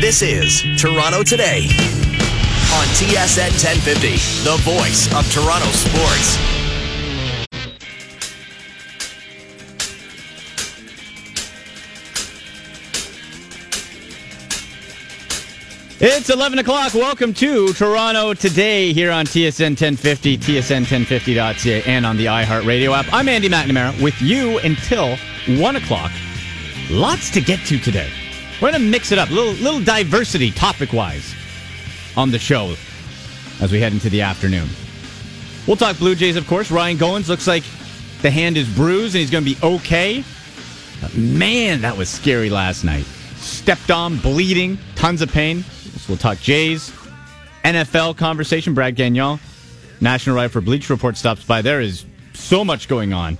This is Toronto Today on TSN 1050, the voice of Toronto sports. It's 11 o'clock. Welcome to Toronto Today here on TSN 1050, tsn1050.ca, and on the iHeartRadio app. I'm Andy McNamara with you until 1 o'clock. Lots to get to today. We're going to mix it up, little diversity topic-wise on the show as we head into the afternoon. We'll talk Blue Jays, of course. Ryan Goins looks like the hand is bruised and he's going to be okay. But man, that was scary last night. Stepped on, bleeding, tons of pain. We'll talk Jays, NFL conversation. Brad Gagnon, national writer for Bleacher Report, stops by. There is so much going on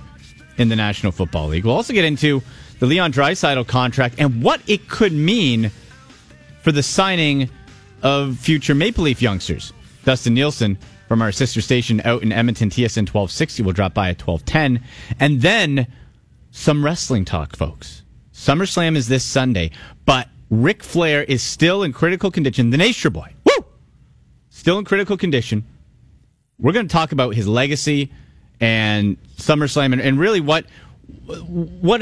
in the National Football League. We'll also get into the Leon Draisaitl contract and what it could mean for the signing of future Maple Leaf youngsters. Dustin Nielsen from our sister station out in Edmonton, TSN 1260, will drop by at 1210. And then some wrestling talk, folks. SummerSlam is this Sunday, but Ric Flair is still in critical condition. The Nature Boy. Woo! Still in critical condition. We're going to talk about his legacy and SummerSlam and really what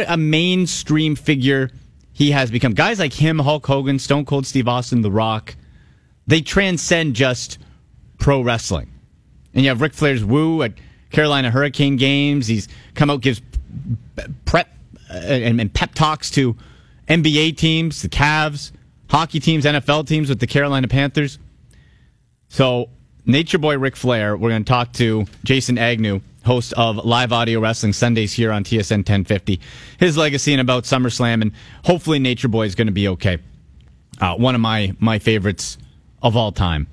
a mainstream figure he has become. Guys like him, Hulk Hogan, Stone Cold Steve Austin, The Rock, they transcend just pro wrestling. And you have Ric Flair's woo at Carolina Hurricane games. He's come out, gives prep and pep talks to NBA teams, the Cavs, hockey teams, NFL teams with the Carolina Panthers. So, Nature Boy Ric Flair, we're going to talk to Jason Agnew, host of Live Audio Wrestling Sundays here on TSN 1050. His legacy and about SummerSlam, and hopefully Nature Boy is going to be okay. One of my favorites of all time.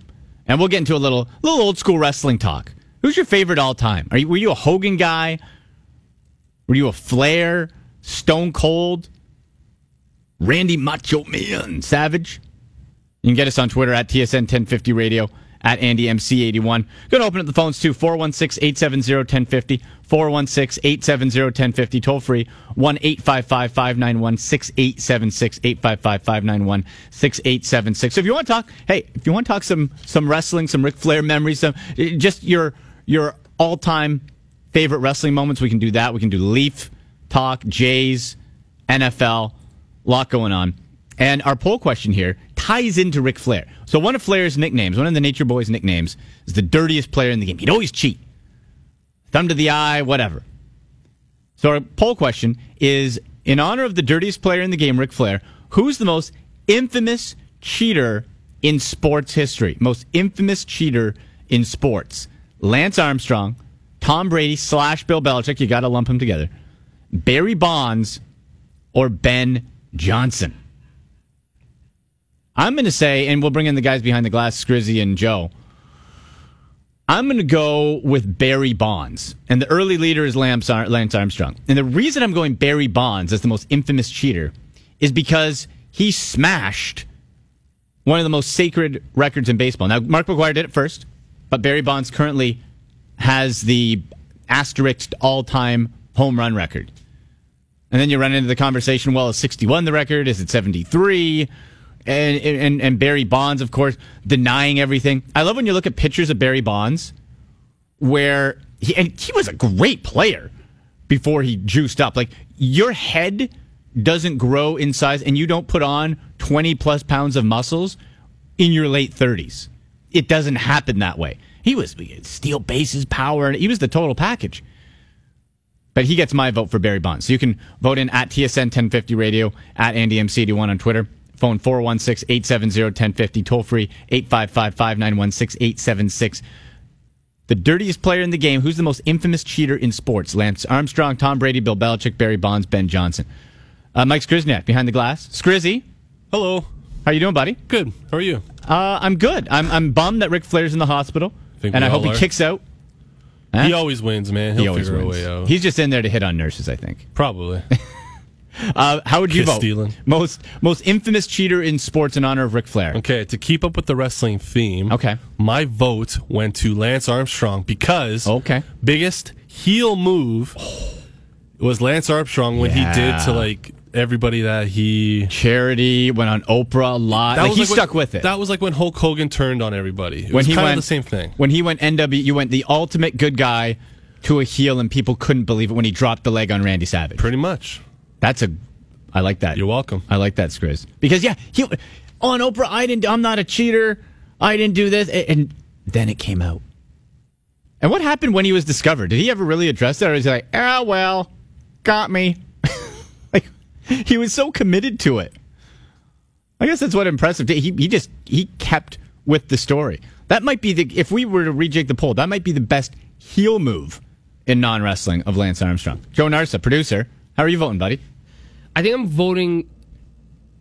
And we'll get into a little old school wrestling talk. Who's your favorite all time? Were you a Hogan guy? Were you a Flair? Stone Cold? Randy Macho Man Savage? You can get us on Twitter at TSN 1050 Radio, at AndyMC81. Going to open up the phones too, 416-870-1050, 416-870-1050, toll free, 1-855-591-6876, 855-591-6876. So if you want to talk, some wrestling, some Ric Flair memories, some just your all-time favorite wrestling moments, we can do that. We can do Leaf talk, Jays, NFL. A lot going on. And our poll question here ties into Ric Flair. So one of Flair's nicknames, one of the Nature Boy's nicknames, is the dirtiest player in the game. He'd always cheat. Thumb to the eye, whatever. So our poll question is, in honor of the dirtiest player in the game, Ric Flair, who's the most infamous cheater in sports history? Most infamous cheater in sports. Lance Armstrong, Tom Brady / Bill Belichick. You got to lump them together. Barry Bonds or Ben Johnson. I'm going to say, and we'll bring in the guys behind the glass, Scrizzy and Joe. I'm going to go with Barry Bonds. And the early leader is Lance Armstrong. And the reason I'm going Barry Bonds as the most infamous cheater is because he smashed one of the most sacred records in baseball. Now, Mark McGwire did it first, but Barry Bonds currently has the asterisked all-time home run record. And then you run into the conversation, well, is 61 the record? Is it 73? And Barry Bonds, of course, denying everything. I love when you look at pictures of Barry Bonds, where he was a great player before he juiced up. Like, your head doesn't grow in size, and you don't put on 20-plus pounds of muscles in your late 30s. It doesn't happen that way. He was steal bases, power, and he was the total package. But he gets my vote for Barry Bonds. So you can vote in at TSN 1050 Radio, at AndyMC81 on Twitter. Phone 416-870-1050. Toll free, 855-591-6876. The dirtiest player in the game. Who's the most infamous cheater in sports? Lance Armstrong, Tom Brady, Bill Belichick, Barry Bonds, Ben Johnson. Mike Skrzyniak behind the glass. Scrizzy. Hello. How you doing, buddy? Good. How are you? I'm good. I'm bummed that Ric Flair's in the hospital. I hope he kicks out. Huh? He always wins, man. He'll figure a way out. He's just in there to hit on nurses, I think. Probably. How would you vote? Stealing. Most infamous cheater in sports in honor of Ric Flair. Okay, to keep up with the wrestling theme, okay, my vote went to Lance Armstrong because biggest heel move was Lance Armstrong when he did to everybody that he... Charity, went on Oprah a lot. Like, he like stuck with it. That was like when Hulk Hogan turned on everybody. It was kind of the same thing. When he went NW, you went the ultimate good guy to a heel, and people couldn't believe it when he dropped the leg on Randy Savage. Pretty much. That's a... I like that. You're welcome. I like that, Scrizz. Because, yeah, he, on Oprah, I'm not a cheater. I didn't do this. And then it came out. And what happened when he was discovered? Did he ever really address that? Or was he like, oh, well, got me. Like, he was so committed to it. I guess that's what impressive. He kept with the story. That might be if we were to rejig the poll, that might be the best heel move in non-wrestling of Lance Armstrong. Joe Narsa, producer, how are you voting, buddy? I think I'm voting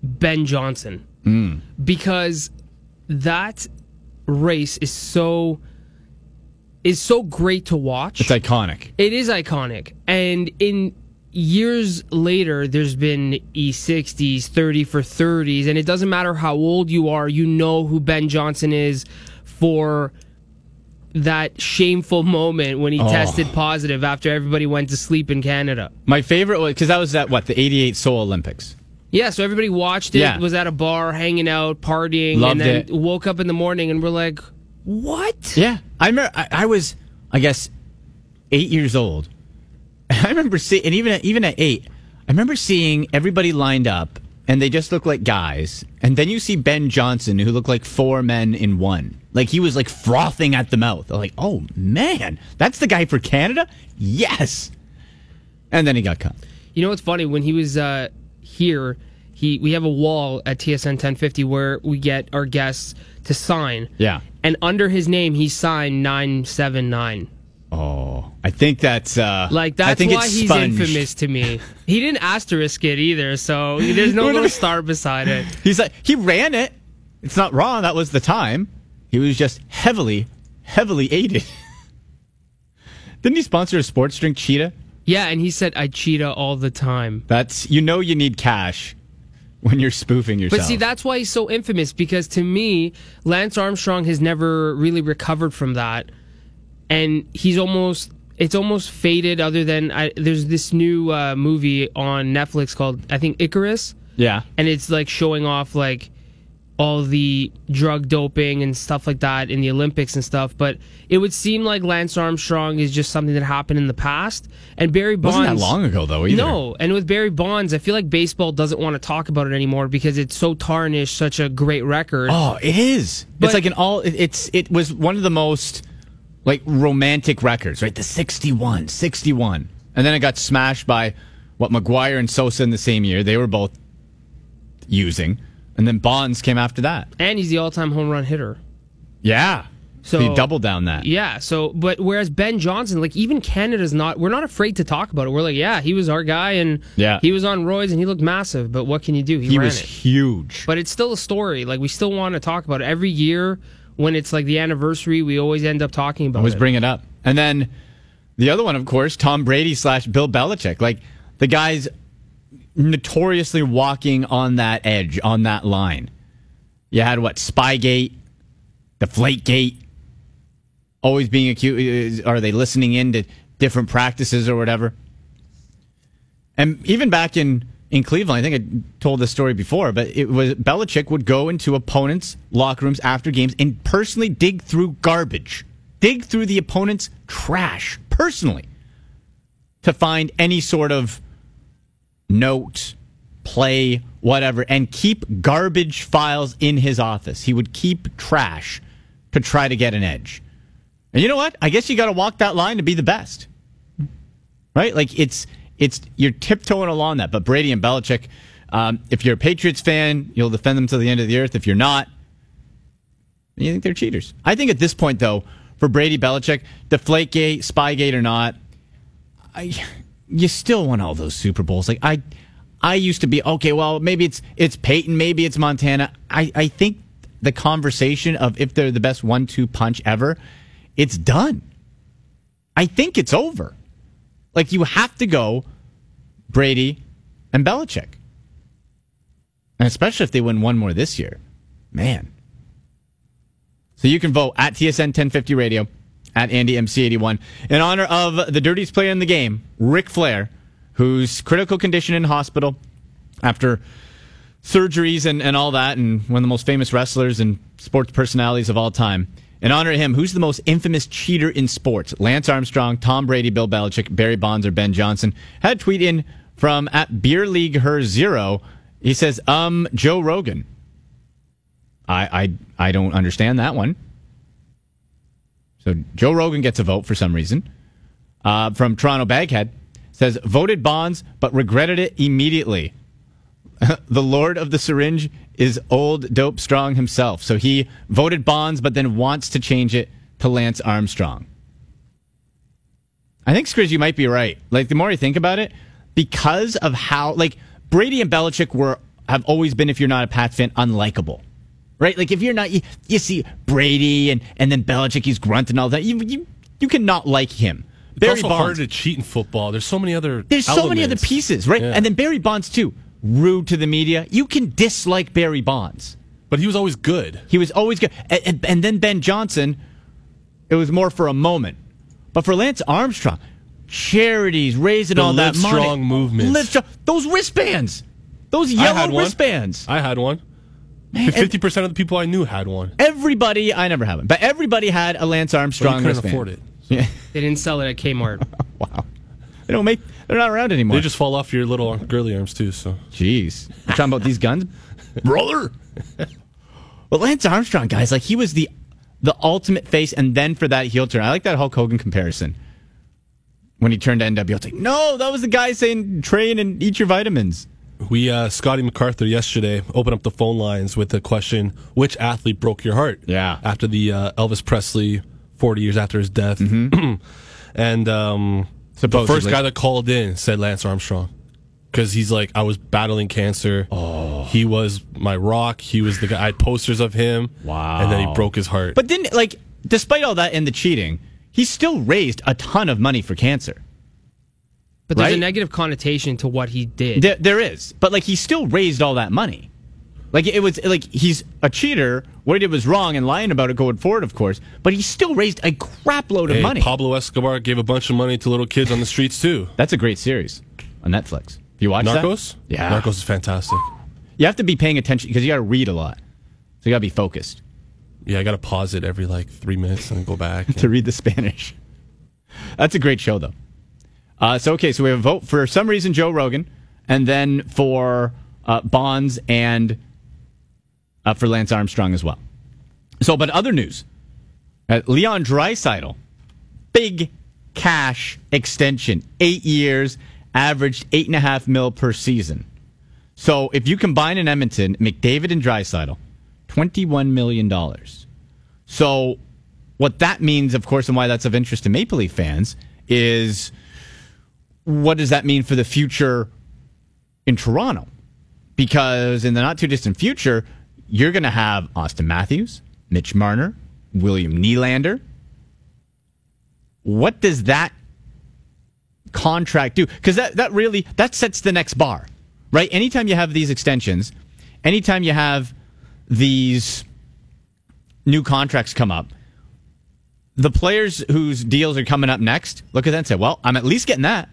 Ben Johnson. Because that race is so great to watch. It's iconic. It is iconic. And in years later, there's been E60s, 30 for 30s, and it doesn't matter how old you are, you know who Ben Johnson is for that shameful moment when he tested positive after everybody went to sleep in Canada. My favorite was, because that was at, the 88 Seoul Olympics. Yeah, so everybody watched it, was at a bar, hanging out, partying, and then woke up in the morning and we're like, what? Yeah. I remember I was, I guess, 8 years old. I remember seeing, and even at 8, I remember seeing everybody lined up, and they just looked like guys. And then you see Ben Johnson, who looked like four men in one. Like, he was, frothing at the mouth. I'm like, oh, man, that's the guy for Canada? Yes. And then he got cut. You know what's funny? When he was here, we have a wall at TSN 1050 where we get our guests to sign. Yeah. And under his name, he signed 979. Oh, I think that's... that's why he's infamous to me. He didn't asterisk it either, so there's no little star beside it. He's like, he ran it. It's not wrong. That was the time. He was just heavily, heavily aided. Didn't he sponsor a sports drink, Cheetah? Yeah, and he said, I cheetah all the time. That's... You know you need cash when you're spoofing yourself. But see, that's why he's so infamous, because to me, Lance Armstrong has never really recovered from that. And it's almost faded, other than there's this new movie on Netflix called, I think, Icarus. Yeah. And it's showing off all the drug doping and stuff like that in the Olympics and stuff. But it would seem like Lance Armstrong is just something that happened in the past. And Barry Bonds... Wasn't that long ago, though, either. No. And with Barry Bonds, I feel like baseball doesn't want to talk about it anymore because it's so tarnished, such a great record. Oh, it is. But it's it was one of the most... romantic records, right? The 61. And then it got smashed by what Maguire and Sosa in the same year. They were both using. And then Bonds came after that. And he's the all-time home run hitter. Yeah. So he doubled down that. Yeah. So, but whereas Ben Johnson, even Canada's not, we're not afraid to talk about it. We're he was our guy and he was on roids and he looked massive. But what can you do? He was huge. But it's still a story. We still want to talk about it every year. When it's the anniversary, we always end up talking about it. Always bring it up. And then the other one, of course, Tom Brady / Bill Belichick. The guy's notoriously walking on that edge, on that line. You had, Spygate, Deflategate, always being accused. Are they listening in to different practices or whatever? And even back in Cleveland, I think I told this story before, but it was Belichick would go into opponents' locker rooms after games and personally dig through garbage, dig through the opponent's trash, personally, to find any sort of note, play, whatever, and keep garbage files in his office. He would keep trash to try to get an edge. And you know what? I guess you got to walk that line to be the best, right? You're tiptoeing along that, but Brady and Belichick, if you're a Patriots fan, you'll defend them to the end of the earth. If you're not, you think they're cheaters. I think at this point, though, for Brady, Belichick, Deflategate, Spygate or not, you still won all those Super Bowls. I used to be, okay, well, maybe it's Peyton, maybe it's Montana. I think the conversation of if they're the best 1-2 punch ever, it's done. I think it's over. You have to go Brady and Belichick. And especially if they win one more this year. Man. So you can vote at TSN 1050 Radio, at AndyMC81. In honor of the dirtiest player in the game, Ric Flair, who's critical condition in hospital, after surgeries and all that, and one of the most famous wrestlers and sports personalities of all time. In honor of him, who's the most infamous cheater in sports? Lance Armstrong, Tom Brady, Bill Belichick, Barry Bonds, or Ben Johnson? Had a tweet in from @BeerLeagueHer0. He says, Joe Rogan. I don't understand that one. So Joe Rogan gets a vote for some reason. From Toronto Baghead, says, voted Bonds, but regretted it immediately. The Lord of the Syringe is old Dope Strong himself. So he voted Bonds, but then wants to change it to Lance Armstrong. I think, Scrizzy, you might be right. Like, the more you think about it, because of how, like, Brady and Belichick have always been, if you're not a Pat fan, unlikable. Right? Like, if you're not, you see Brady and then Belichick, he's grunting all that. You cannot like him. Barry Bonds. It's also hard to cheat in football. There's so many other pieces, right? Yeah. And then Barry Bonds, too. Rude to the media. You can dislike Barry Bonds. But he was always good. And then Ben Johnson, it was more for a moment. But for Lance Armstrong, charities, raising all that money. Live Strong movement. Those wristbands. Those yellow wristbands. I had one. Man, 50% of the people I knew had one. Everybody, I never had one. But everybody had a Lance Armstrong wristband. Couldn't afford it. So. Yeah. They didn't sell it at Kmart. Wow. They're not around anymore. They just fall off your little girly arms, too. So, jeez. You're talking about these guns? Brother! Well, Lance Armstrong, guys, like, he was the ultimate face, and then for that heel turn. I like that Hulk Hogan comparison. When he turned to NWO, it's like, no, that was the guy saying, train and eat your vitamins. We, Scotty MacArthur yesterday, opened up the phone lines with the question, which athlete broke your heart? Yeah. After the Elvis Presley, 40 years after his death. Mm-hmm. And, supposedly. The first guy that called in said Lance Armstrong. Because he's like, I was battling cancer. Oh. He was my rock. He was the guy. I had posters of him. Wow. And then he broke his heart. But then, like, despite all that and the cheating, he still raised a ton of money for cancer. But there's a negative connotation to what he did. There is. But, like, he still raised all that money. Like, it was, like, he's a cheater. What he did was wrong and lying about it going forward, of course. But he still raised a crap load of money. Pablo Escobar gave a bunch of money to little kids on the streets, too. That's a great series on Netflix. Have you watched Narcos? That? Yeah. Narcos is fantastic. You have to be paying attention because you got to read a lot. So you got to be focused. Yeah, I got to pause it every, 3 minutes and go back. To read the Spanish. That's a great show, though. So we have a vote for some reason Joe Rogan, and then for Bonds and... for Lance Armstrong as well. So, but other news. Leon Draisaitl, big cash extension. 8 years, averaged $8.5 million per season. So, if you combine in Edmonton, McDavid and Draisaitl, $21 million. So, what that means, of course, and why that's of interest to Maple Leaf fans, is what does that mean for the future in Toronto? Because in the not-too-distant future... You're going to have Auston Matthews, Mitch Marner, William Nylander. What does that contract do? Because that really sets the next bar, right? Anytime you have these extensions, anytime you have these new contracts come up, the players whose deals are coming up next look at that and say, well, I'm at least getting that,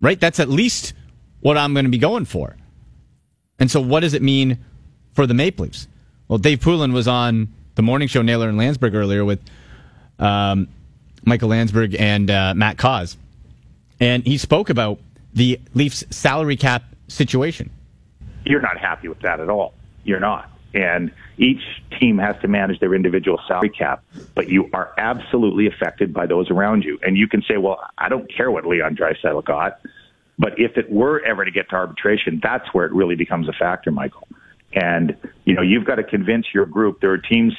right? That's at least what I'm going to be going for. And so what does it mean for the Maple Leafs? Well, Dave Poulin was on the morning show, Naylor and Landsberg, earlier with Michael Landsberg and Matt Cause. And he spoke about the Leafs' salary cap situation. You're not happy with that at all. You're not. And each team has to manage their individual salary cap, but you are absolutely affected by those around you. And you can say, well, I don't care what Leon Draisaitl got, but if it were ever to get to arbitration, that's where it really becomes a factor, Michael. And, you've got to convince your group. There are teams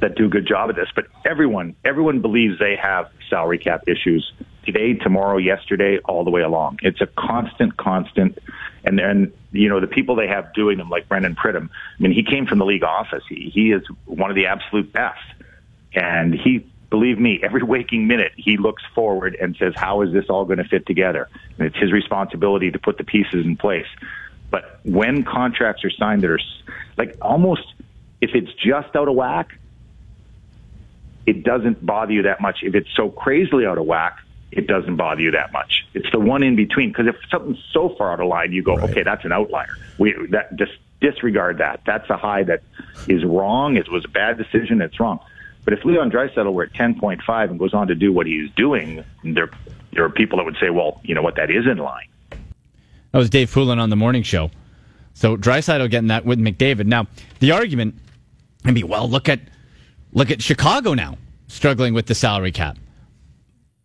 that do a good job of this, but everyone believes they have salary cap issues today, tomorrow, yesterday, all the way along. It's a constant. And then, the people they have doing them, like Brendan Pridham, I mean, he came from the league office. He is one of the absolute best. And he, believe me, every waking minute, he looks forward and says, how is this all going to fit together? And it's his responsibility to put the pieces in place. But when contracts are signed that are, almost, if it's just out of whack, it doesn't bother you that much. If it's so crazily out of whack, it doesn't bother you that much. It's the one in between, because if something's so far out of line, you go, right, okay, that's an outlier. Disregard that. That's a high that is wrong. It was a bad decision. It's wrong. But if Leon Draisaitl were at 10.5 and goes on to do what he's doing, there are people that would say, well, you know what, that is in line. That was Dave Poulin on the morning show. So Draisaitl getting that with McDavid. Now, the argument can be, well, look at Chicago now, struggling with the salary cap.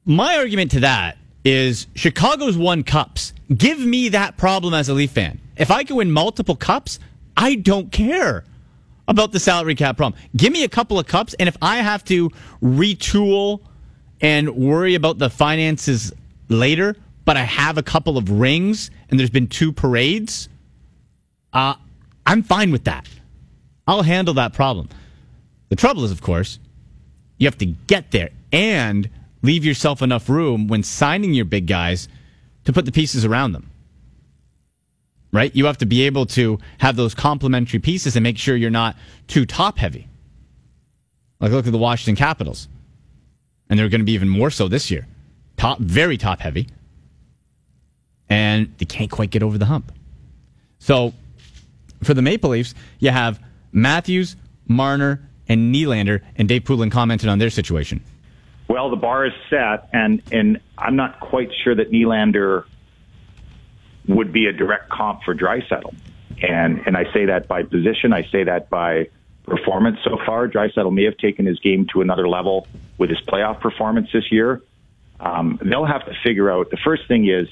My argument to that is Chicago's won cups. Give me that problem as a Leaf fan. If I can win multiple cups, I don't care about the salary cap problem. Give me a couple of cups, and if I have to retool and worry about the finances later, but I have a couple of rings and there's been two parades, I'm fine with that. I'll handle that problem. The trouble is, of course, you have to get there and leave yourself enough room when signing your big guys to put the pieces around them. Right? You have to be able to have those complementary pieces and make sure you're not too top-heavy. Like, look at the Washington Capitals. And they're going to be even more so this year. Very top-heavy. And they can't quite get over the hump. So, for the Maple Leafs, you have Matthews, Marner, and Nylander. And Dave Poulin commented on their situation. Well, the bar is set, and I'm not quite sure that Nylander would be a direct comp for Draisaitl. And I say that by position. I say that by performance so far. Draisaitl may have taken his game to another level with his playoff performance this year. They'll have to figure out, the first thing is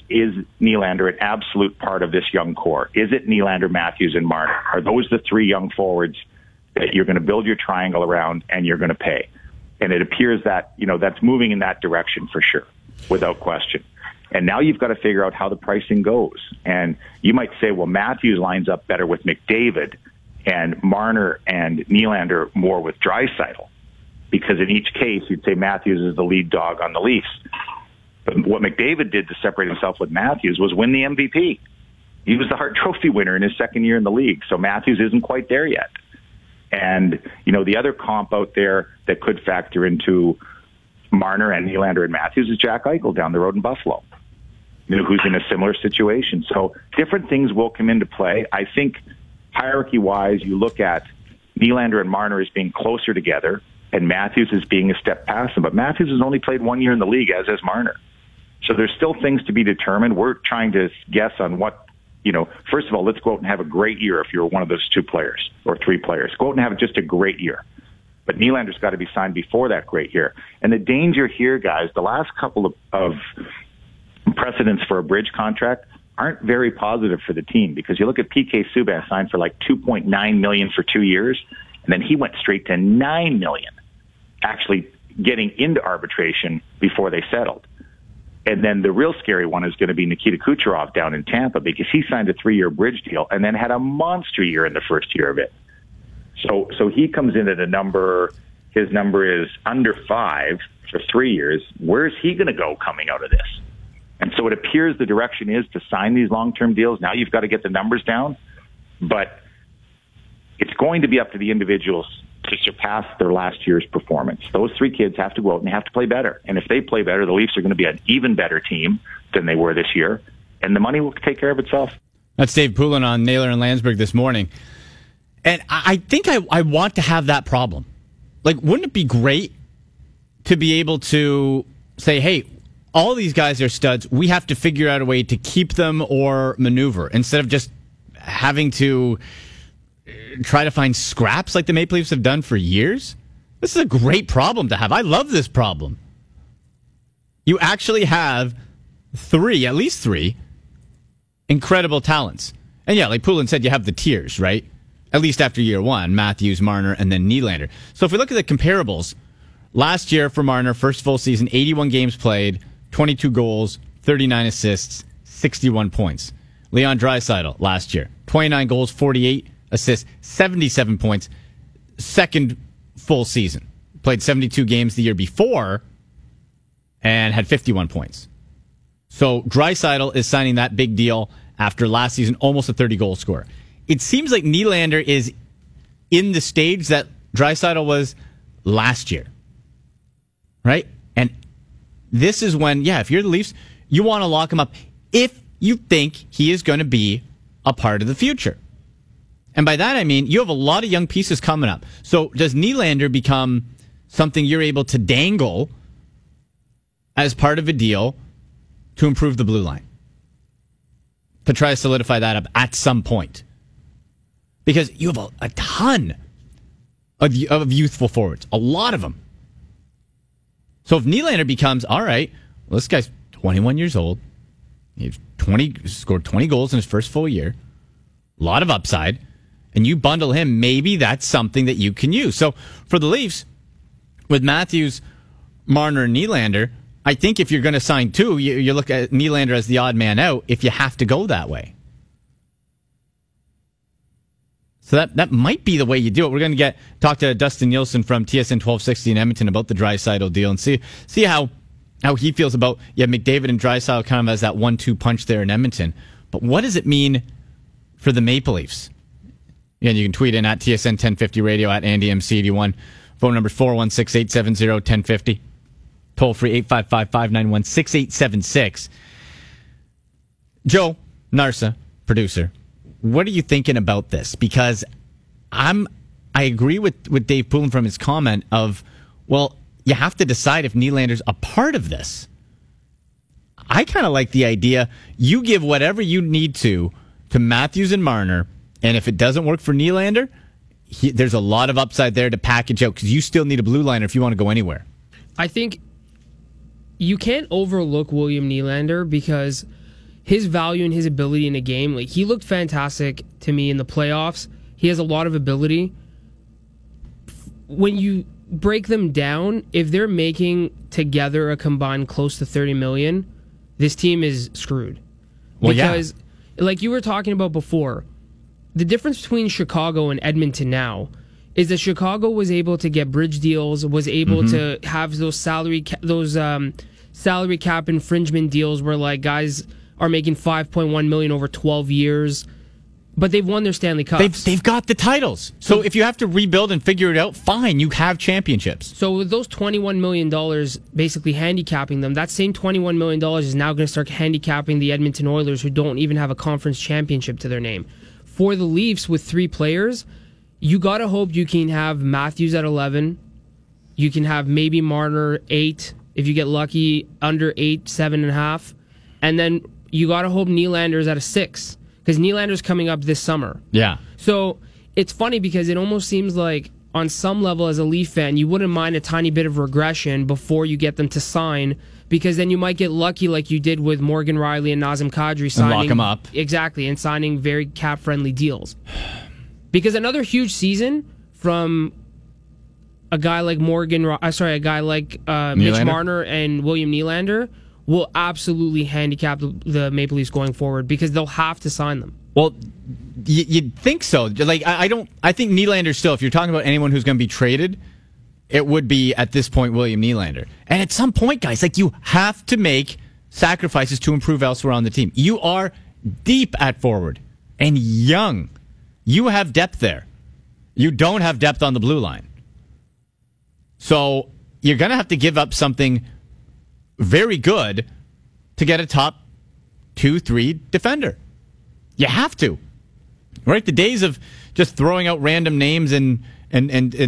Nylander an absolute part of this young core? Is it Nylander, Matthews, and Marner? Are those the three young forwards that you're going to build your triangle around and you're going to pay? And it appears that, you know, that's moving in that direction for sure, without question. And now you've got to figure out how the pricing goes. And you might say, well, Matthews lines up better with McDavid and Marner and Nylander more with Draisaitl, because in each case, you'd say Matthews is the lead dog on the Leafs. But what McDavid did to separate himself with Matthews was win the MVP. He was the Hart Trophy winner in his second year in the league. So Matthews isn't quite there yet. And, you know, the other comp out there that could factor into Marner and Nylander and Matthews is Jack Eichel down the road in Buffalo, you know, who's in a similar situation. So different things will come into play. I think hierarchy-wise, you look at Nylander and Marner as being closer together and Matthews as being a step past him. But Matthews has only played 1 year in the league, as has Marner. So there's still things to be determined. We're trying to guess on what, you know, first of all, let's go out and have a great year if you're one of those two players or three players. Go out and have just a great year. But Nylander's got to be signed before that great year. And the danger here, guys, the last couple of precedents for a bridge contract aren't very positive for the team, because you look at PK Subban signed for like $2.9 million for 2 years, and then he went straight to $9 million, actually getting into arbitration before they settled. And then the real scary one is going to be Nikita Kucherov down in Tampa, because he signed a 3-year bridge deal and then had a monster year in the first year of it. So he comes in at a number, his number is under 5 for 3 years. Where is he going to go coming out of this? And so it appears the direction is to sign these long-term deals. Now you've got to get the numbers down, but it's going to be up to the individuals to surpass their last year's performance. Those three kids have to go out and they have to play better. And if they play better, the Leafs are going to be an even better team than they were this year. And the money will take care of itself. That's Dave Poulin on Naylor and Landsberg this morning. And I think I want to have that problem. Like, wouldn't it be great to be able to say, hey, all these guys are studs. We have to figure out a way to keep them or maneuver, instead of just having to try to find scraps like the Maple Leafs have done for years. This is a great problem to have. I love this problem. You actually have at least three, incredible talents. And yeah, like Poulin said, you have the tiers, right? At least after year one, Matthews, Marner, and then Nylander. So if we look at the comparables, last year for Marner, first full season, 81 games played, 22 goals, 39 assists, 61 points. Leon Draisaitl last year, 29 goals, 48 assists, 77 points, second full season. Played 72 games the year before and had 51 points. So Draisaitl is signing that big deal after last season, almost a 30-goal scorer. It seems like Nylander is in the stage that Draisaitl was last year, right? And This is when, if you're the Leafs, you want to lock him up if you think he is going to be a part of the future. And by that, I mean, you have a lot of young pieces coming up. So does Nylander become something you're able to dangle as part of a deal to improve the blue line? To try to solidify that up at some point. Because you have a ton of youthful forwards. A lot of them. So if Nylander becomes, all right, well, this guy's 21 years old. He's scored 20 goals in his first full year. A lot of upside. And you bundle him, maybe that's something that you can use. So for the Leafs, with Matthews, Marner, and Nylander, I think if you're going to sign two, you look at Nylander as the odd man out if you have to go that way. So that might be the way you do it. We're going to talk to Dustin Nielsen from TSN 1260 in Edmonton about the Draisaitl deal and see how he feels about McDavid and Draisaitl kind of as that 1-2 punch there in Edmonton. But what does it mean for the Maple Leafs? And you can tweet in at TSN 1050 radio, at AndyMC81. Phone number 416-870-1050. Toll free 855-591-6876. Joe Narsa, producer, what are you thinking about this? Because I agree with Dave Poulin from his comment of, well, you have to decide if Nylander's a part of this. I kind of like the idea. You give whatever you need to Matthews and Marner, and if it doesn't work for Nylander, there's a lot of upside there to package out because you still need a blue liner if you want to go anywhere. I think you can't overlook William Nylander because his value and his ability in a game, like he looked fantastic to me in the playoffs. He has a lot of ability. When you break them down, if they're making together a combined close to $30 million, this team is screwed. Well, because, like you were talking about before, the difference between Chicago and Edmonton now is that Chicago was able to get bridge deals, was able to have those salary cap infringement deals where like guys are making $5.1 million over 12 years, but they've won their Stanley Cups. They've got the titles. So if you have to rebuild and figure it out, fine, you have championships. So with those $21 million basically handicapping them, that same $21 million is now going to start handicapping the Edmonton Oilers, who don't even have a conference championship to their name. For the Leafs with three players, you got to hope you can have Matthews at 11. You can have maybe Marner 8, if you get lucky, under 8, 7.5. And then you got to hope Nylander's at a 6, because Nylander's coming up this summer. Yeah. So it's funny because it almost seems like on some level as a Leaf fan, you wouldn't mind a tiny bit of regression before you get them to sign, because then you might get lucky like you did with Morgan Rielly and Nazem Kadri signing. And lock them up. Exactly, and signing very cap-friendly deals. Because another huge season from a guy like Mitch Marner and William Nylander will absolutely handicap the Maple Leafs going forward because they'll have to sign them. Well, you'd think so. Like I think Nylander still, if you're talking about anyone who's going to be traded, it would be, at this point, William Nylander. And at some point, guys, like you have to make sacrifices to improve elsewhere on the team. You are deep at forward and young. You have depth there. You don't have depth on the blue line. So you're going to have to give up something very good to get a top 2-3 defender. You have to. Right? The days of just throwing out random names and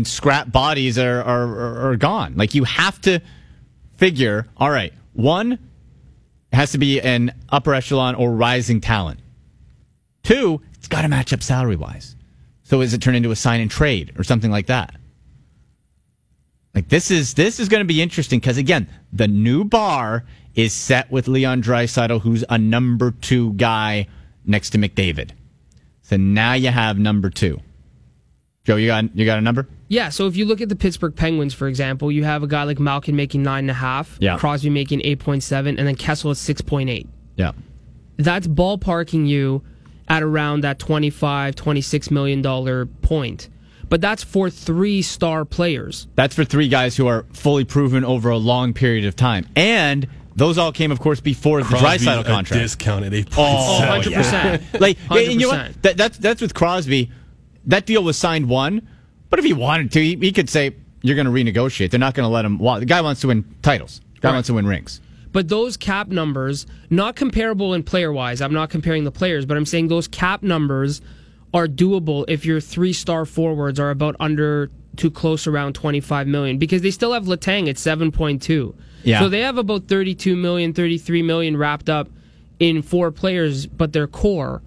scrap bodies are gone. Like, you have to figure, all right, one, has to be an upper echelon or rising talent. Two, it's got to match up salary-wise. So does it turn into a sign-and-trade or something like that? Like, this is going to be interesting because, again, the new bar is set with Leon Draisaitl, who's a number 2 guy next to McDavid. So now you have number 2. Joe, you got a number? Yeah, so if you look at the Pittsburgh Penguins, for example, you have a guy like Malkin making 9.5, Crosby making 8.7, and then Kessel at 6.8. Yeah. That's ballparking you at around that $25, $26 million point. But that's for 3-star players. That's for 3 guys who are fully proven over a long period of time. And those all came, of course, before Crosby's the Draisaitl contract. Discounted 8.7. Oh, 100%. Yeah. Like, 100%. You know what? That's with Crosby. That deal was signed one, but if he wanted to, he could say, you're going to renegotiate. They're not going to let him walk. The guy wants to win titles. that wants to win rings. But those cap numbers, not comparable in player-wise. I'm not comparing the players, but I'm saying those cap numbers are doable if your three-star forwards are about under to close around $25 million, because they still have Letang at $7.2 million. Yeah. So they have about $32 million, $33 million wrapped up in four players, but their core.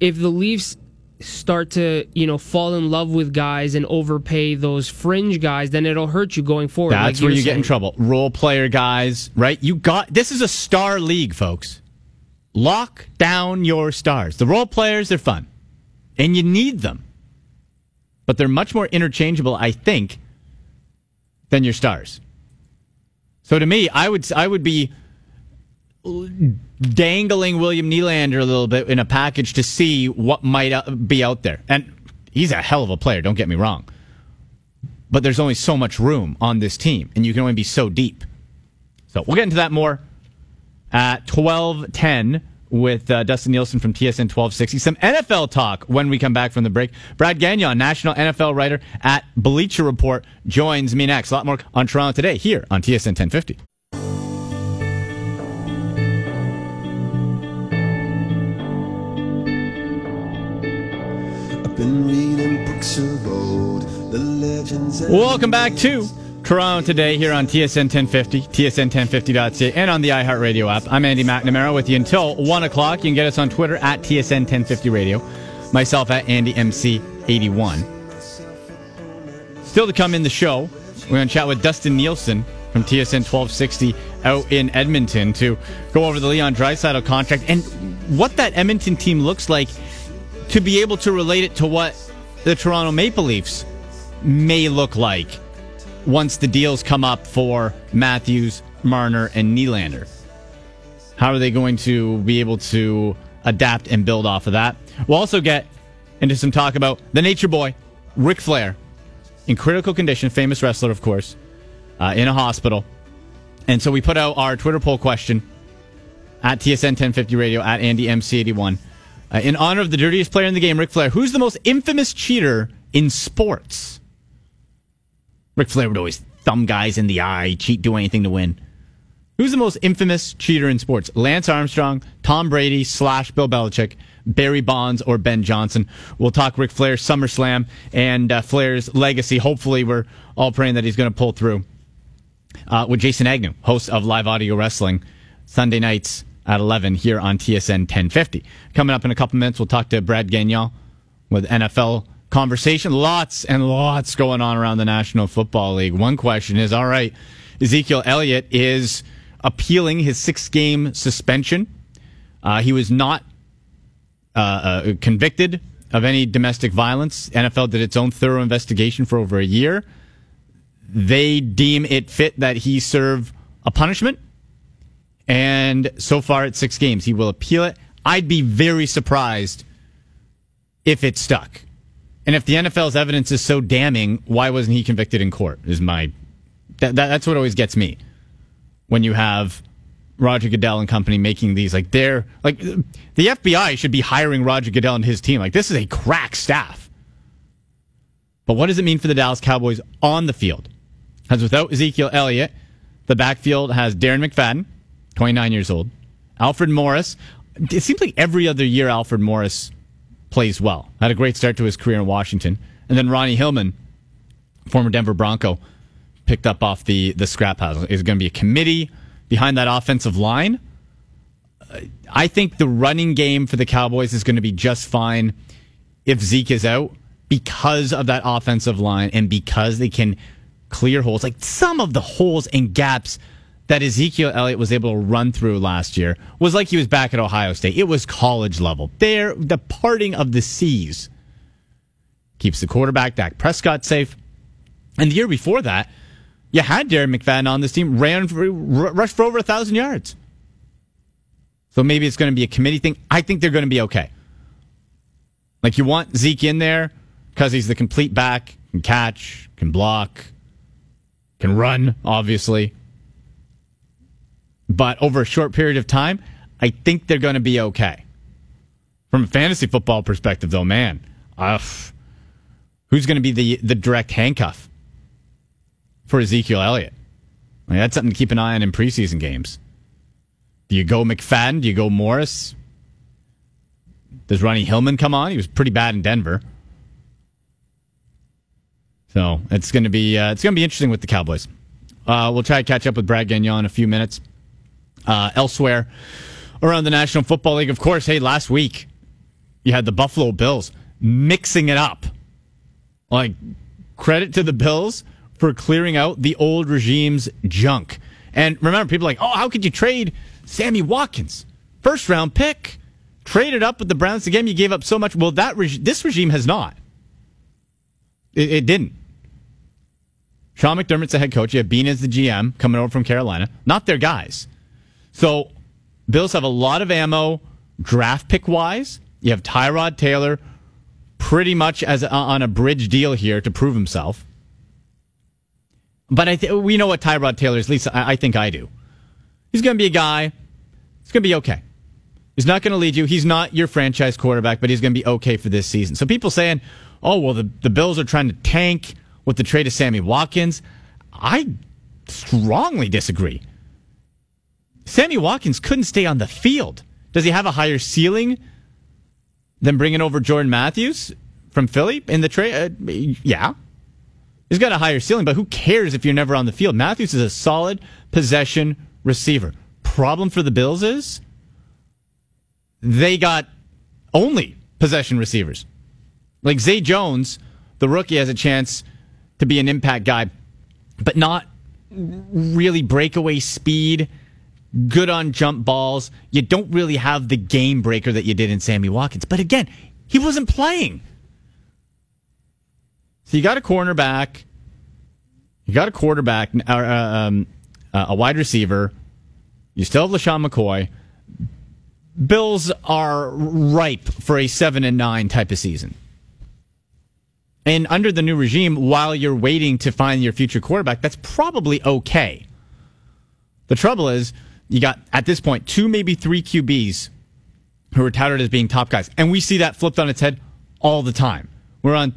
If the Leafs start to, you know, fall in love with guys and overpay those fringe guys, then it'll hurt you going forward. That's like where you get in trouble. Role player guys, right? You got this is a star league, folks. Lock down your stars. The role players, they're fun. And you need them. But they're much more interchangeable, I think, than your stars. So to me, I would be dangling William Nylander a little bit in a package to see what might be out there. And he's a hell of a player, don't get me wrong. But there's only so much room on this team, and you can only be so deep. So we'll get into that more at 12:10 with Dustin Nielsen from TSN 1260. Some NFL talk when we come back from the break. Brad Gagnon, national NFL writer at Bleacher Report, joins me next. A lot more on Toronto today here on TSN 1050. Welcome back to Toronto Today here on TSN 1050, tsn1050.ca, and on the iHeartRadio app. I'm Andy McNamara with you until 1 o'clock. You can get us on Twitter at TSN 1050 Radio, myself at AndyMC81. Still to come in the show, we're going to chat with Dustin Nielsen from TSN 1260 out in Edmonton to go over the Leon Draisaitl contract and what that Edmonton team looks like to be able to relate it to what the Toronto Maple Leafs may look like once the deals come up for Matthews, Marner, and Nylander. How are they going to be able to adapt and build off of that? We'll also get into some talk about the Nature Boy, Ric Flair, in critical condition, famous wrestler, of course, in a hospital. And so we put out our Twitter poll question at TSN 1050 Radio, at AndyMC81. In honor of the dirtiest player in the game, Ric Flair, who's the most infamous cheater in sports? Ric Flair would always thumb guys in the eye, cheat, do anything to win. Who's the most infamous cheater in sports? Lance Armstrong, Tom Brady / Bill Belichick, Barry Bonds, or Ben Johnson? We'll talk Ric Flair's SummerSlam and Flair's legacy. Hopefully, we're all praying that he's going to pull through. With Jason Agnew, host of Live Audio Wrestling, Sunday nights at 11 here on TSN 1050. Coming up in a couple minutes, we'll talk to Brad Gagnon with NFL conversation. Lots and lots going on around the National Football League. One question is, all right, Ezekiel Elliott is appealing his 6-game suspension. He was not convicted of any domestic violence. NFL did its own thorough investigation for over a year. They deem it fit that he serve a punishment. And so far, it's 6 games. He will appeal it. I'd be very surprised if it stuck. And if the NFL's evidence is so damning, why wasn't he convicted in court? Is my that's what always gets me when you have Roger Goodell and company making these like the FBI should be hiring Roger Goodell and his team. Like, this is a crack staff. But what does it mean for the Dallas Cowboys on the field? Because without Ezekiel Elliott, the backfield has Darren McFadden, 29 years old. Alfred Morris. It seems like every other year Alfred Morris plays well. Had a great start to his career in Washington. And then Ronnie Hillman, former Denver Bronco, picked up off the scrap house. Is going to be a committee behind that offensive line. I think the running game for the Cowboys is going to be just fine if Zeke is out because of that offensive line and because they can clear holes. Like, some of the holes and gaps that Ezekiel Elliott was able to run through last year was like he was back at Ohio State. It was college level. There, the parting of the seas keeps the quarterback, Dak Prescott, safe. And the year before that, you had Darren McFadden on this team, rushed for over 1,000 yards. So maybe it's going to be a committee thing. I think they're going to be okay. Like, you want Zeke in there because he's the complete back, can catch, can block, can run, obviously. But over a short period of time, I think they're going to be okay. From a fantasy football perspective, though, man, who's going to be the direct handcuff for Ezekiel Elliott? I mean, that's something to keep an eye on in preseason games. Do you go McFadden? Do you go Morris? Does Ronnie Hillman come on? He was pretty bad in Denver. So it's going to be interesting with the Cowboys. We'll try to catch up with Brad Gagnon in a few minutes. Elsewhere around the National Football League, of course, hey, last week you had the Buffalo Bills mixing it up. Like, credit to the Bills for clearing out the old regime's junk. And remember, people are like, oh, how could you trade Sammy Watkins? First round pick. Traded up with the Browns. The game you gave up so much. Well, this regime has not. It didn't. Sean McDermott's the head coach. You have Bean as the GM coming over from Carolina. Not their guys. So, Bills have a lot of ammo draft pick-wise. You have Tyrod Taylor pretty much as on a bridge deal here to prove himself. But we know what Tyrod Taylor is. At least I think I do. He's going to be a guy. He's going to be okay. He's not going to lead you. He's not your franchise quarterback, but he's going to be okay for this season. So people saying, oh, well, the Bills are trying to tank with the trade of Sammy Watkins. I strongly disagree. Sammy Watkins couldn't stay on the field. Does he have a higher ceiling than bringing over Jordan Matthews from Philly in the trade? Yeah. He's got a higher ceiling, but who cares if you're never on the field? Matthews is a solid possession receiver. Problem for the Bills is they got only possession receivers. Like Zay Jones, the rookie, has a chance to be an impact guy, but not really breakaway speed, good on jump balls. You don't really have the game breaker that you did in Sammy Watkins. But again, he wasn't playing. So you got a cornerback, you got a quarterback, a wide receiver. You still have LeSean McCoy. Bills are ripe for a 7-9 type of season. And under the new regime, while you're waiting to find your future quarterback, that's probably okay. The trouble is, you got, at this point, 2, maybe 3 QBs who are touted as being top guys. And we see that flipped on its head all the time. We're on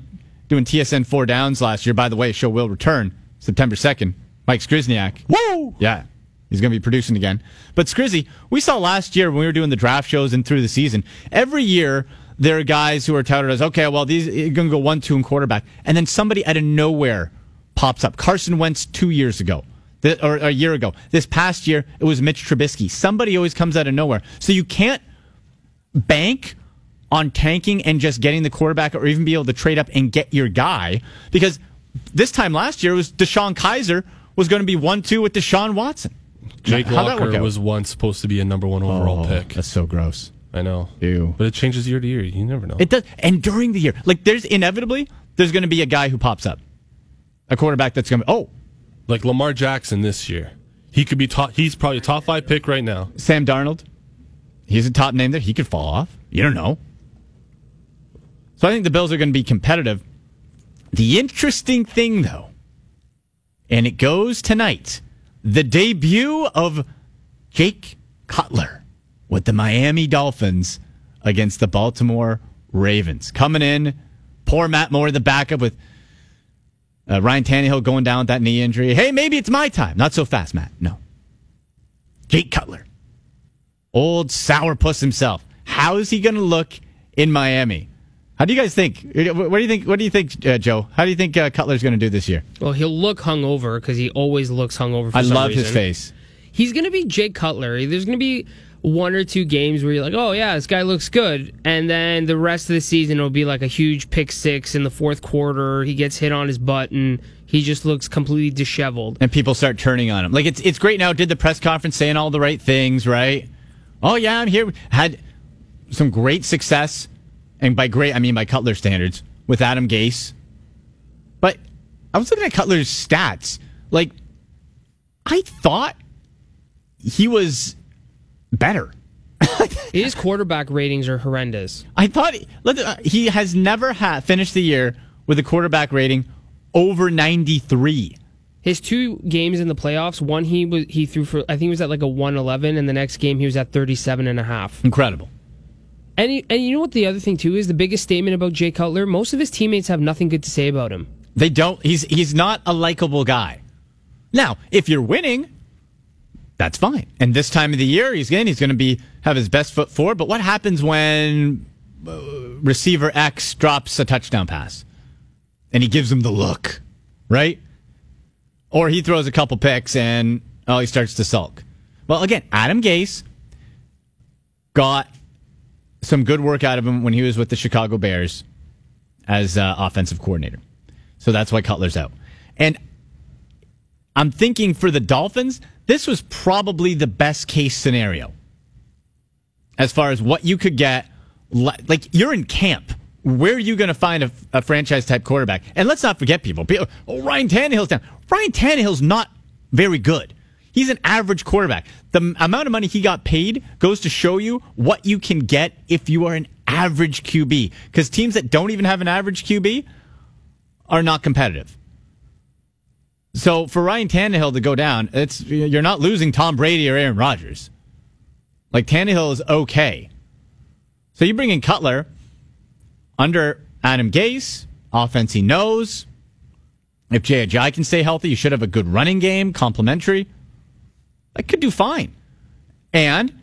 doing TSN 4 Downs last year. By the way, the show will return September 2nd. Mike Skrzyniak. Woo! Yeah, he's going to be producing again. But Scrizzy, we saw last year when we were doing the draft shows and through the season, every year there are guys who are touted as, okay, well, these are going to go 1-2 in quarterback. And then somebody out of nowhere pops up. Carson Wentz 2 years ago, or a year ago. This past year, it was Mitch Trubisky. Somebody always comes out of nowhere. So you can't bank on tanking and just getting the quarterback or even be able to trade up and get your guy. Because this time last year, it was DeShone Kizer was going to be 1-2 with Deshaun Watson. Jake Locker was once supposed to be a number 1 overall pick. That's so gross. I know. Ew. But it changes year to year. You never know. It does. And during the year, like there's going to be a guy who pops up. A quarterback that's going to, like Lamar Jackson this year. He could be top. He's probably a top 5 pick right now. Sam Darnold. He's a top name there. He could fall off. You don't know. So I think the Bills are going to be competitive. The interesting thing, though, and it goes tonight, the debut of Jake Cutler with the Miami Dolphins against the Baltimore Ravens. Coming in, poor Matt Moore, the backup, with Ryan Tannehill going down with that knee injury. Hey, maybe it's my time. Not so fast, Matt. No. Jake Cutler, old sourpuss himself. How is he going to look in Miami? How do you guys think? What do you think, Joe? How do you think Cutler's going to do this year? Well, he'll look hungover because he always looks hungover. I love his face. He's going to be Jake Cutler. There's going to be 1 or 2 games where you're like, "Oh yeah, this guy looks good," and then the rest of the season will be like a huge pick six in the fourth quarter. He gets hit on his butt, and he just looks completely disheveled. And people start turning on him. Like it's great now. Did the press conference saying all the right things, right? Oh yeah, I'm here. Had some great success. And by great, I mean by Cutler standards, with Adam Gase. But I was looking at Cutler's stats. Like, I thought he was better. His quarterback ratings are horrendous. I thought he has never finished the year with a quarterback rating over 93. His 2 games in the playoffs, one he threw for, I think he was at like a 111, and the next game he was at 37.5. Incredible. And you know what the other thing, too, is the biggest statement about Jay Cutler? Most of his teammates have nothing good to say about him. They don't. He's not a likable guy. Now, if you're winning, that's fine. And this time of the year, he's going to have his best foot forward. But what happens when receiver X drops a touchdown pass and he gives him the look, right? Or he throws a couple picks and he starts to sulk. Well, again, Adam Gase got some good work out of him when he was with the Chicago Bears as offensive coordinator. So that's why Cutler's out. And I'm thinking for the Dolphins, this was probably the best case scenario as far as what you could get. Like, you're in camp. Where are you going to find a franchise-type quarterback? And let's not forget people. Oh, Ryan Tannehill's down. Ryan Tannehill's not very good. He's an average quarterback. The amount of money he got paid goes to show you what you can get if you are an average QB. Because teams that don't even have an average QB are not competitive. So for Ryan Tannehill to go down, you're not losing Tom Brady or Aaron Rodgers. Like, Tannehill is okay. So you bring in Cutler under Adam Gase, offense he knows. If Jay Ajayi can stay healthy, you should have a good running game, complimentary. That could do fine. And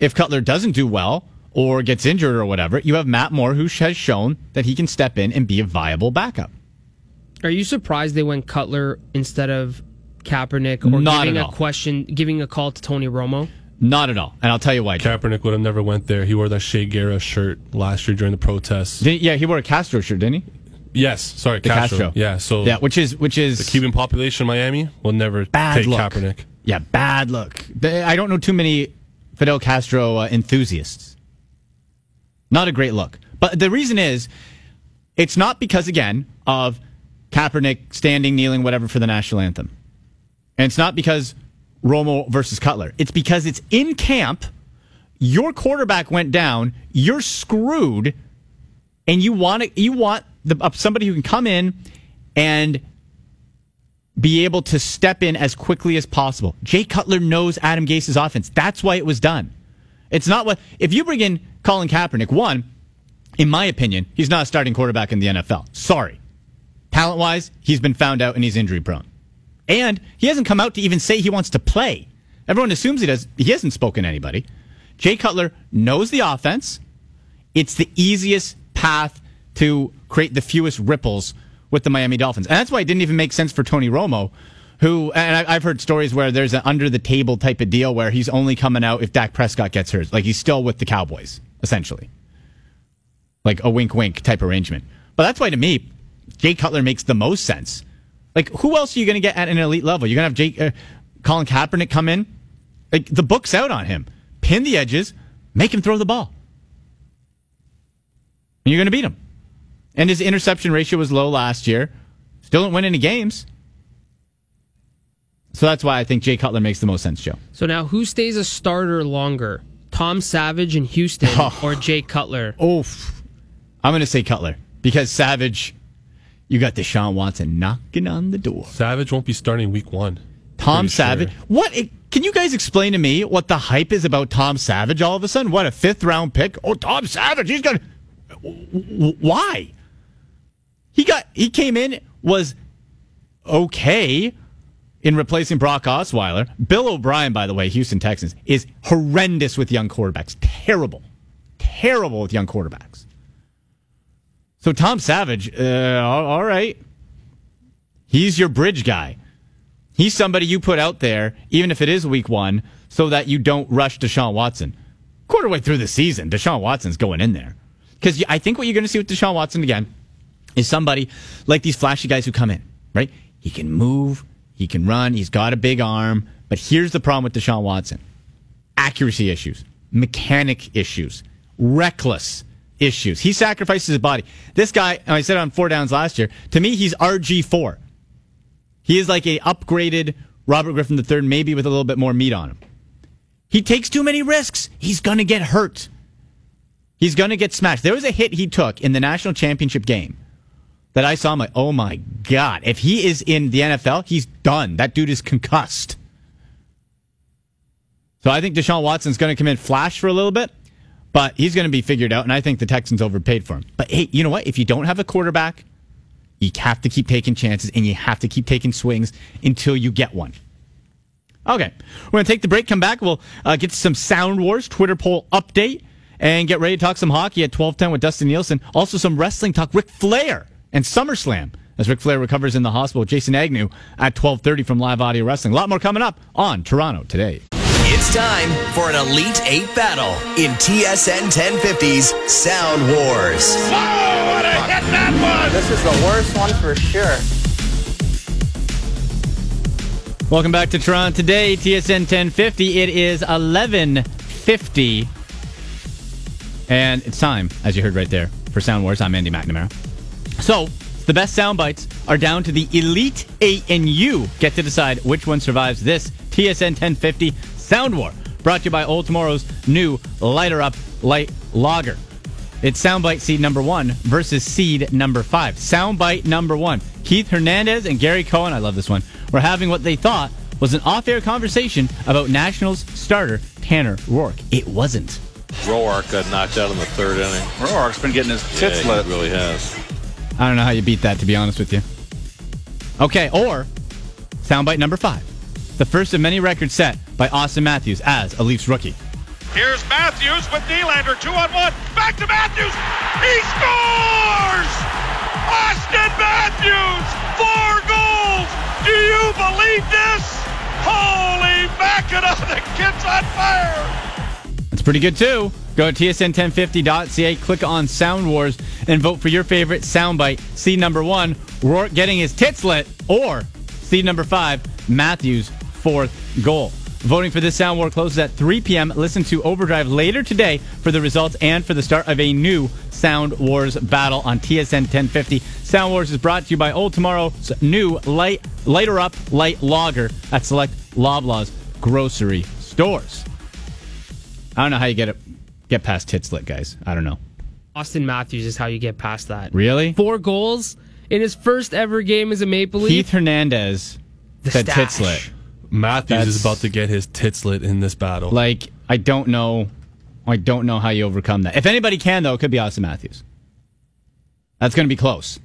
if Cutler doesn't do well or gets injured or whatever, you have Matt Moore, who has shown that he can step in and be a viable backup. Are you surprised they went Cutler instead of Kaepernick or giving a call to Tony Romo? Not at all. And I'll tell you why. Kaepernick would have never went there. He wore that Che Guevara shirt last year during the protests. He wore a Castro shirt, didn't he? Yes. Sorry, Castro. Yeah, which is the Cuban population in Miami will never take look. Kaepernick. Yeah, bad look. I don't know too many Fidel Castro enthusiasts. Not a great look. But the reason is, it's not because, again, of Kaepernick standing, kneeling, whatever, for the national anthem. And it's not because Romo versus Cutler. It's because it's in camp, your quarterback went down, you're screwed, and you want somebody who can come in and be able to step in as quickly as possible. Jay Cutler knows Adam Gase's offense. That's why it was done. It's not what... If you bring in Colin Kaepernick, one, in my opinion, he's not a starting quarterback in the NFL. Sorry. Talent-wise, he's been found out and he's injury-prone. And he hasn't come out to even say he wants to play. Everyone assumes he does. He hasn't spoken to anybody. Jay Cutler knows the offense. It's the easiest path to create the fewest ripples with the Miami Dolphins. And that's why it didn't even make sense for Tony Romo, who, and I've heard stories where there's an under-the-table type of deal where he's only coming out if Dak Prescott gets hurt. Like, he's still with the Cowboys, essentially. Like a wink-wink type arrangement. But that's why, to me, Jay Cutler makes the most sense. Like, who else are you going to get at an elite level? You're going to have Colin Kaepernick come in? Like, the book's out on him. Pin the edges. Make him throw the ball. And you're going to beat him. And his interception ratio was low last year. Still didn't win any games. So that's why I think Jay Cutler makes the most sense, Joe. So now, who stays a starter longer? Tom Savage in Houston or Jay Cutler? Oof. I'm going to say Cutler. Because Savage... You got Deshaun Watson knocking on the door. Savage won't be starting week one. Tom Savage. Sure. Can you guys explain to me what the hype is about Tom Savage all of a sudden? What, a fifth-round pick? Oh, Tom Savage, he's got... Why? He came in, was okay in replacing Brock Osweiler. Bill O'Brien, by the way, Houston Texans, is horrendous with young quarterbacks. Terrible. Terrible with young quarterbacks. So Tom Savage, all right, he's your bridge guy. He's somebody you put out there, even if it is week one, so that you don't rush Deshaun Watson. Quarterway through the season, Deshaun Watson's going in there. Because I think what you're going to see with Deshaun Watson again is somebody like these flashy guys who come in, right? He can move, he can run, he's got a big arm. But here's the problem with Deshaun Watson. Accuracy issues, mechanic issues, reckless issues. He sacrifices his body. This guy, I said on Four Downs last year, to me, he's RG4. He is like a upgraded Robert Griffin III, maybe with a little bit more meat on him. He takes too many risks. He's going to get hurt. He's going to get smashed. There was a hit he took in the national championship game that I saw. I'm like, oh my God. If he is in the NFL, he's done. That dude is concussed. So I think Deshaun Watson's going to come in flash for a little bit. But he's going to be figured out, and I think the Texans overpaid for him. But hey, you know what? If you don't have a quarterback, You have to keep taking chances, and you have to keep taking swings until you get one. Okay, we're going to take the break, come back. We'll get some Sound Wars Twitter poll update and get ready to talk some hockey at 12:10 with Dustin Nielsen. Also some wrestling talk, Ric Flair and SummerSlam as Ric Flair recovers in the hospital. Jason Agnew at 12:30 from Live Audio Wrestling. A lot more coming up on Toronto Today. It's time for an Elite Eight battle in TSN 1050's Sound Wars. Whoa, what a hit that was! This is the worst one for sure. Welcome back to Toronto Today, TSN 1050. It is 11:50, and it's time, as you heard right there, for Sound Wars. I'm Andy McNamara. So, the best sound bites are down to the Elite Eight, and you get to decide which one survives this TSN 1050 Sound War, brought to you by Old Tomorrow's new Lighter Up Light Lager. It's soundbite seed number 1 versus seed number 5. Soundbite number 1. Keith Hernandez and Gary Cohen, I love this one, were having what they thought was an off-air conversation about Nationals starter Tanner Roark. It wasn't. Roark got knocked out in the third inning. Roark's been getting his tits lit. He really has. I don't know how you beat that, to be honest with you. Okay, or soundbite number 5. The first of many records set by Auston Matthews as a Leafs rookie. Here's Matthews with Nylander, 2-on-1. Back to Matthews. He scores! Auston Matthews, 4 goals. Do you believe this? Holy mackerel, the kid's on fire. That's pretty good, too. Go to tsn1050.ca, click on Sound Wars, and vote for your favorite soundbite. Seed number 1, Roark getting his tits lit, or seed number 5, Matthews' 4th goal. Voting for this Sound War closes at 3 p.m. Listen to Overdrive later today for the results and for the start of a new Sound Wars battle on TSN 1050. Sound Wars is brought to you by Old Tomorrow's new Lighter Up Light Lager at select Loblaws grocery stores. I don't know how you get past tits lit, guys. I don't know. Auston Matthews is how you get past that. Really? 4 goals in his first ever game as a Maple Leaf. Keith Hernandez said tits lit. Matthews is about to get his tits lit in this battle. Like, I don't know how you overcome that. If anybody can, though, it could be Auston Matthews. That's going to be close.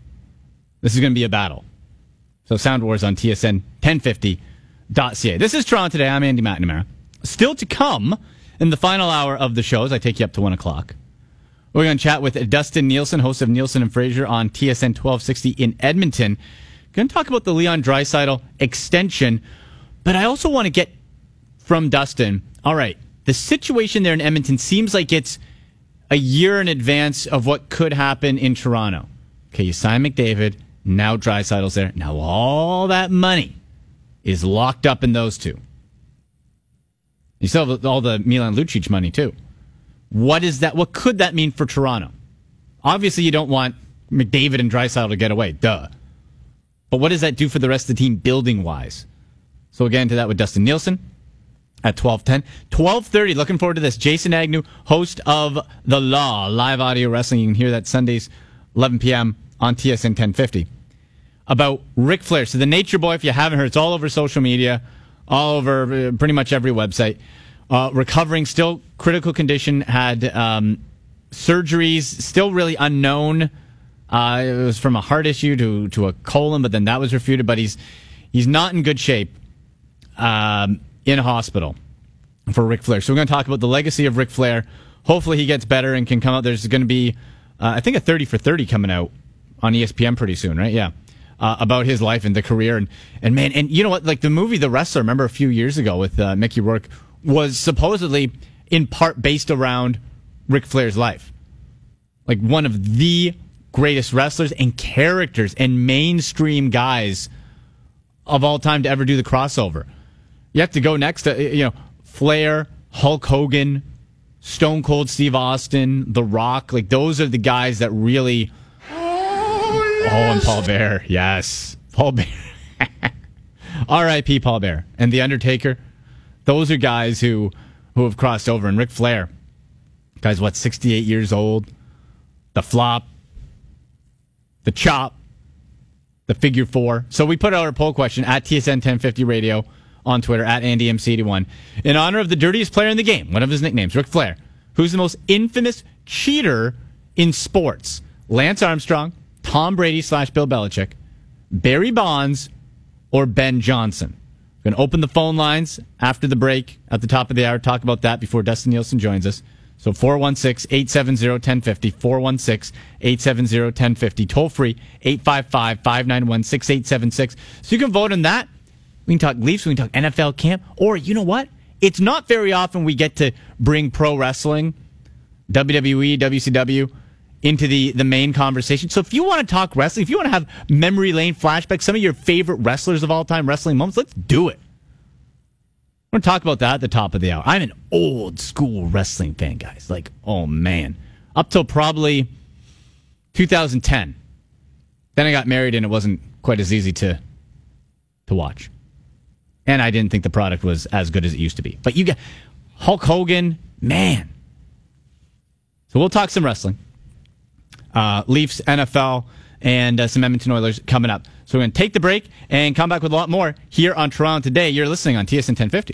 This is going to be a battle. So Sound Wars on TSN 1050.ca. This is Toronto Today. I'm Andy McNamara. Still to come in the final hour of the show, as I take you up to 1 o'clock, we're going to chat with Dustin Nielsen, host of Nielsen and Fraser on TSN 1260 in Edmonton. Going to talk about the Leon Draisaitl extension. But I also want to get from Dustin, all right, the situation there in Edmonton seems like it's a year in advance of what could happen in Toronto. Okay, you sign McDavid, now Draisaitl's there. Now all that money is locked up in those two. You still have all the Milan Lucic money, too. What is that? What could that mean for Toronto? Obviously, you don't want McDavid and Draisaitl to get away, duh. But what does that do for the rest of the team building-wise? So we'll get into that with Dustin Nielsen at 12:10. 12:30, looking forward to this. Jason Agnew, host of The Law, Live Audio Wrestling. You can hear that Sundays, 11 p.m. on TSN 1050. About Ric Flair. So the Nature Boy, if you haven't heard, it's all over social media, all over pretty much every website. Recovering, still critical condition, had surgeries, still really unknown. It was from a heart issue to a colon, but then that was refuted. But he's not in good shape. In hospital for Ric Flair. So we're going to talk about the legacy of Ric Flair. Hopefully he gets better and can come out. There's going to be, I think, a 30 for 30 coming out on ESPN pretty soon, right? Yeah. About his life and the career. And man, and you know what? Like the movie The Wrestler, remember a few years ago with Mickey Rourke, was supposedly in part based around Ric Flair's life. Like one of the greatest wrestlers and characters and mainstream guys of all time to ever do the crossover. You have to go next to, you know, Flair, Hulk Hogan, Stone Cold Steve Austin, The Rock. Like, those are the guys that really... Oh, yes. And Paul Bear. Yes. Paul Bear. R.I.P. Paul Bear. And The Undertaker. Those are guys who have crossed over. And Ric Flair. Guys, what, 68 years old? The flop. The chop. The figure four. So we put out our poll question at TSN 1050 Radio. On Twitter, at AndyMC81. In honor of the dirtiest player in the game, one of his nicknames, Ric Flair, who's the most infamous cheater in sports? Lance Armstrong, Tom Brady / Bill Belichick, Barry Bonds, or Ben Johnson? We're going to open the phone lines after the break at the top of the hour. Talk about that before Dustin Nielsen joins us. So 416-870-1050, 416-870-1050. Toll free, 855-591-6876. So you can vote on that. We can talk Leafs, we can talk NFL camp, or you know what? It's not very often we get to bring pro wrestling, WWE, WCW, into the main conversation. So if you want to talk wrestling, if you want to have memory lane flashbacks, some of your favorite wrestlers of all time, wrestling moments, let's do it. We're going to talk about that at the top of the hour. I'm an old school wrestling fan, guys. Like, oh, man. Up till probably 2010. Then I got married and it wasn't quite as easy to watch. And I didn't think the product was as good as it used to be. But you got Hulk Hogan, man. So we'll talk some wrestling. Leafs, NFL, and some Edmonton Oilers coming up. So we're going to take the break and come back with a lot more here on Toronto Today. You're listening on TSN 1050.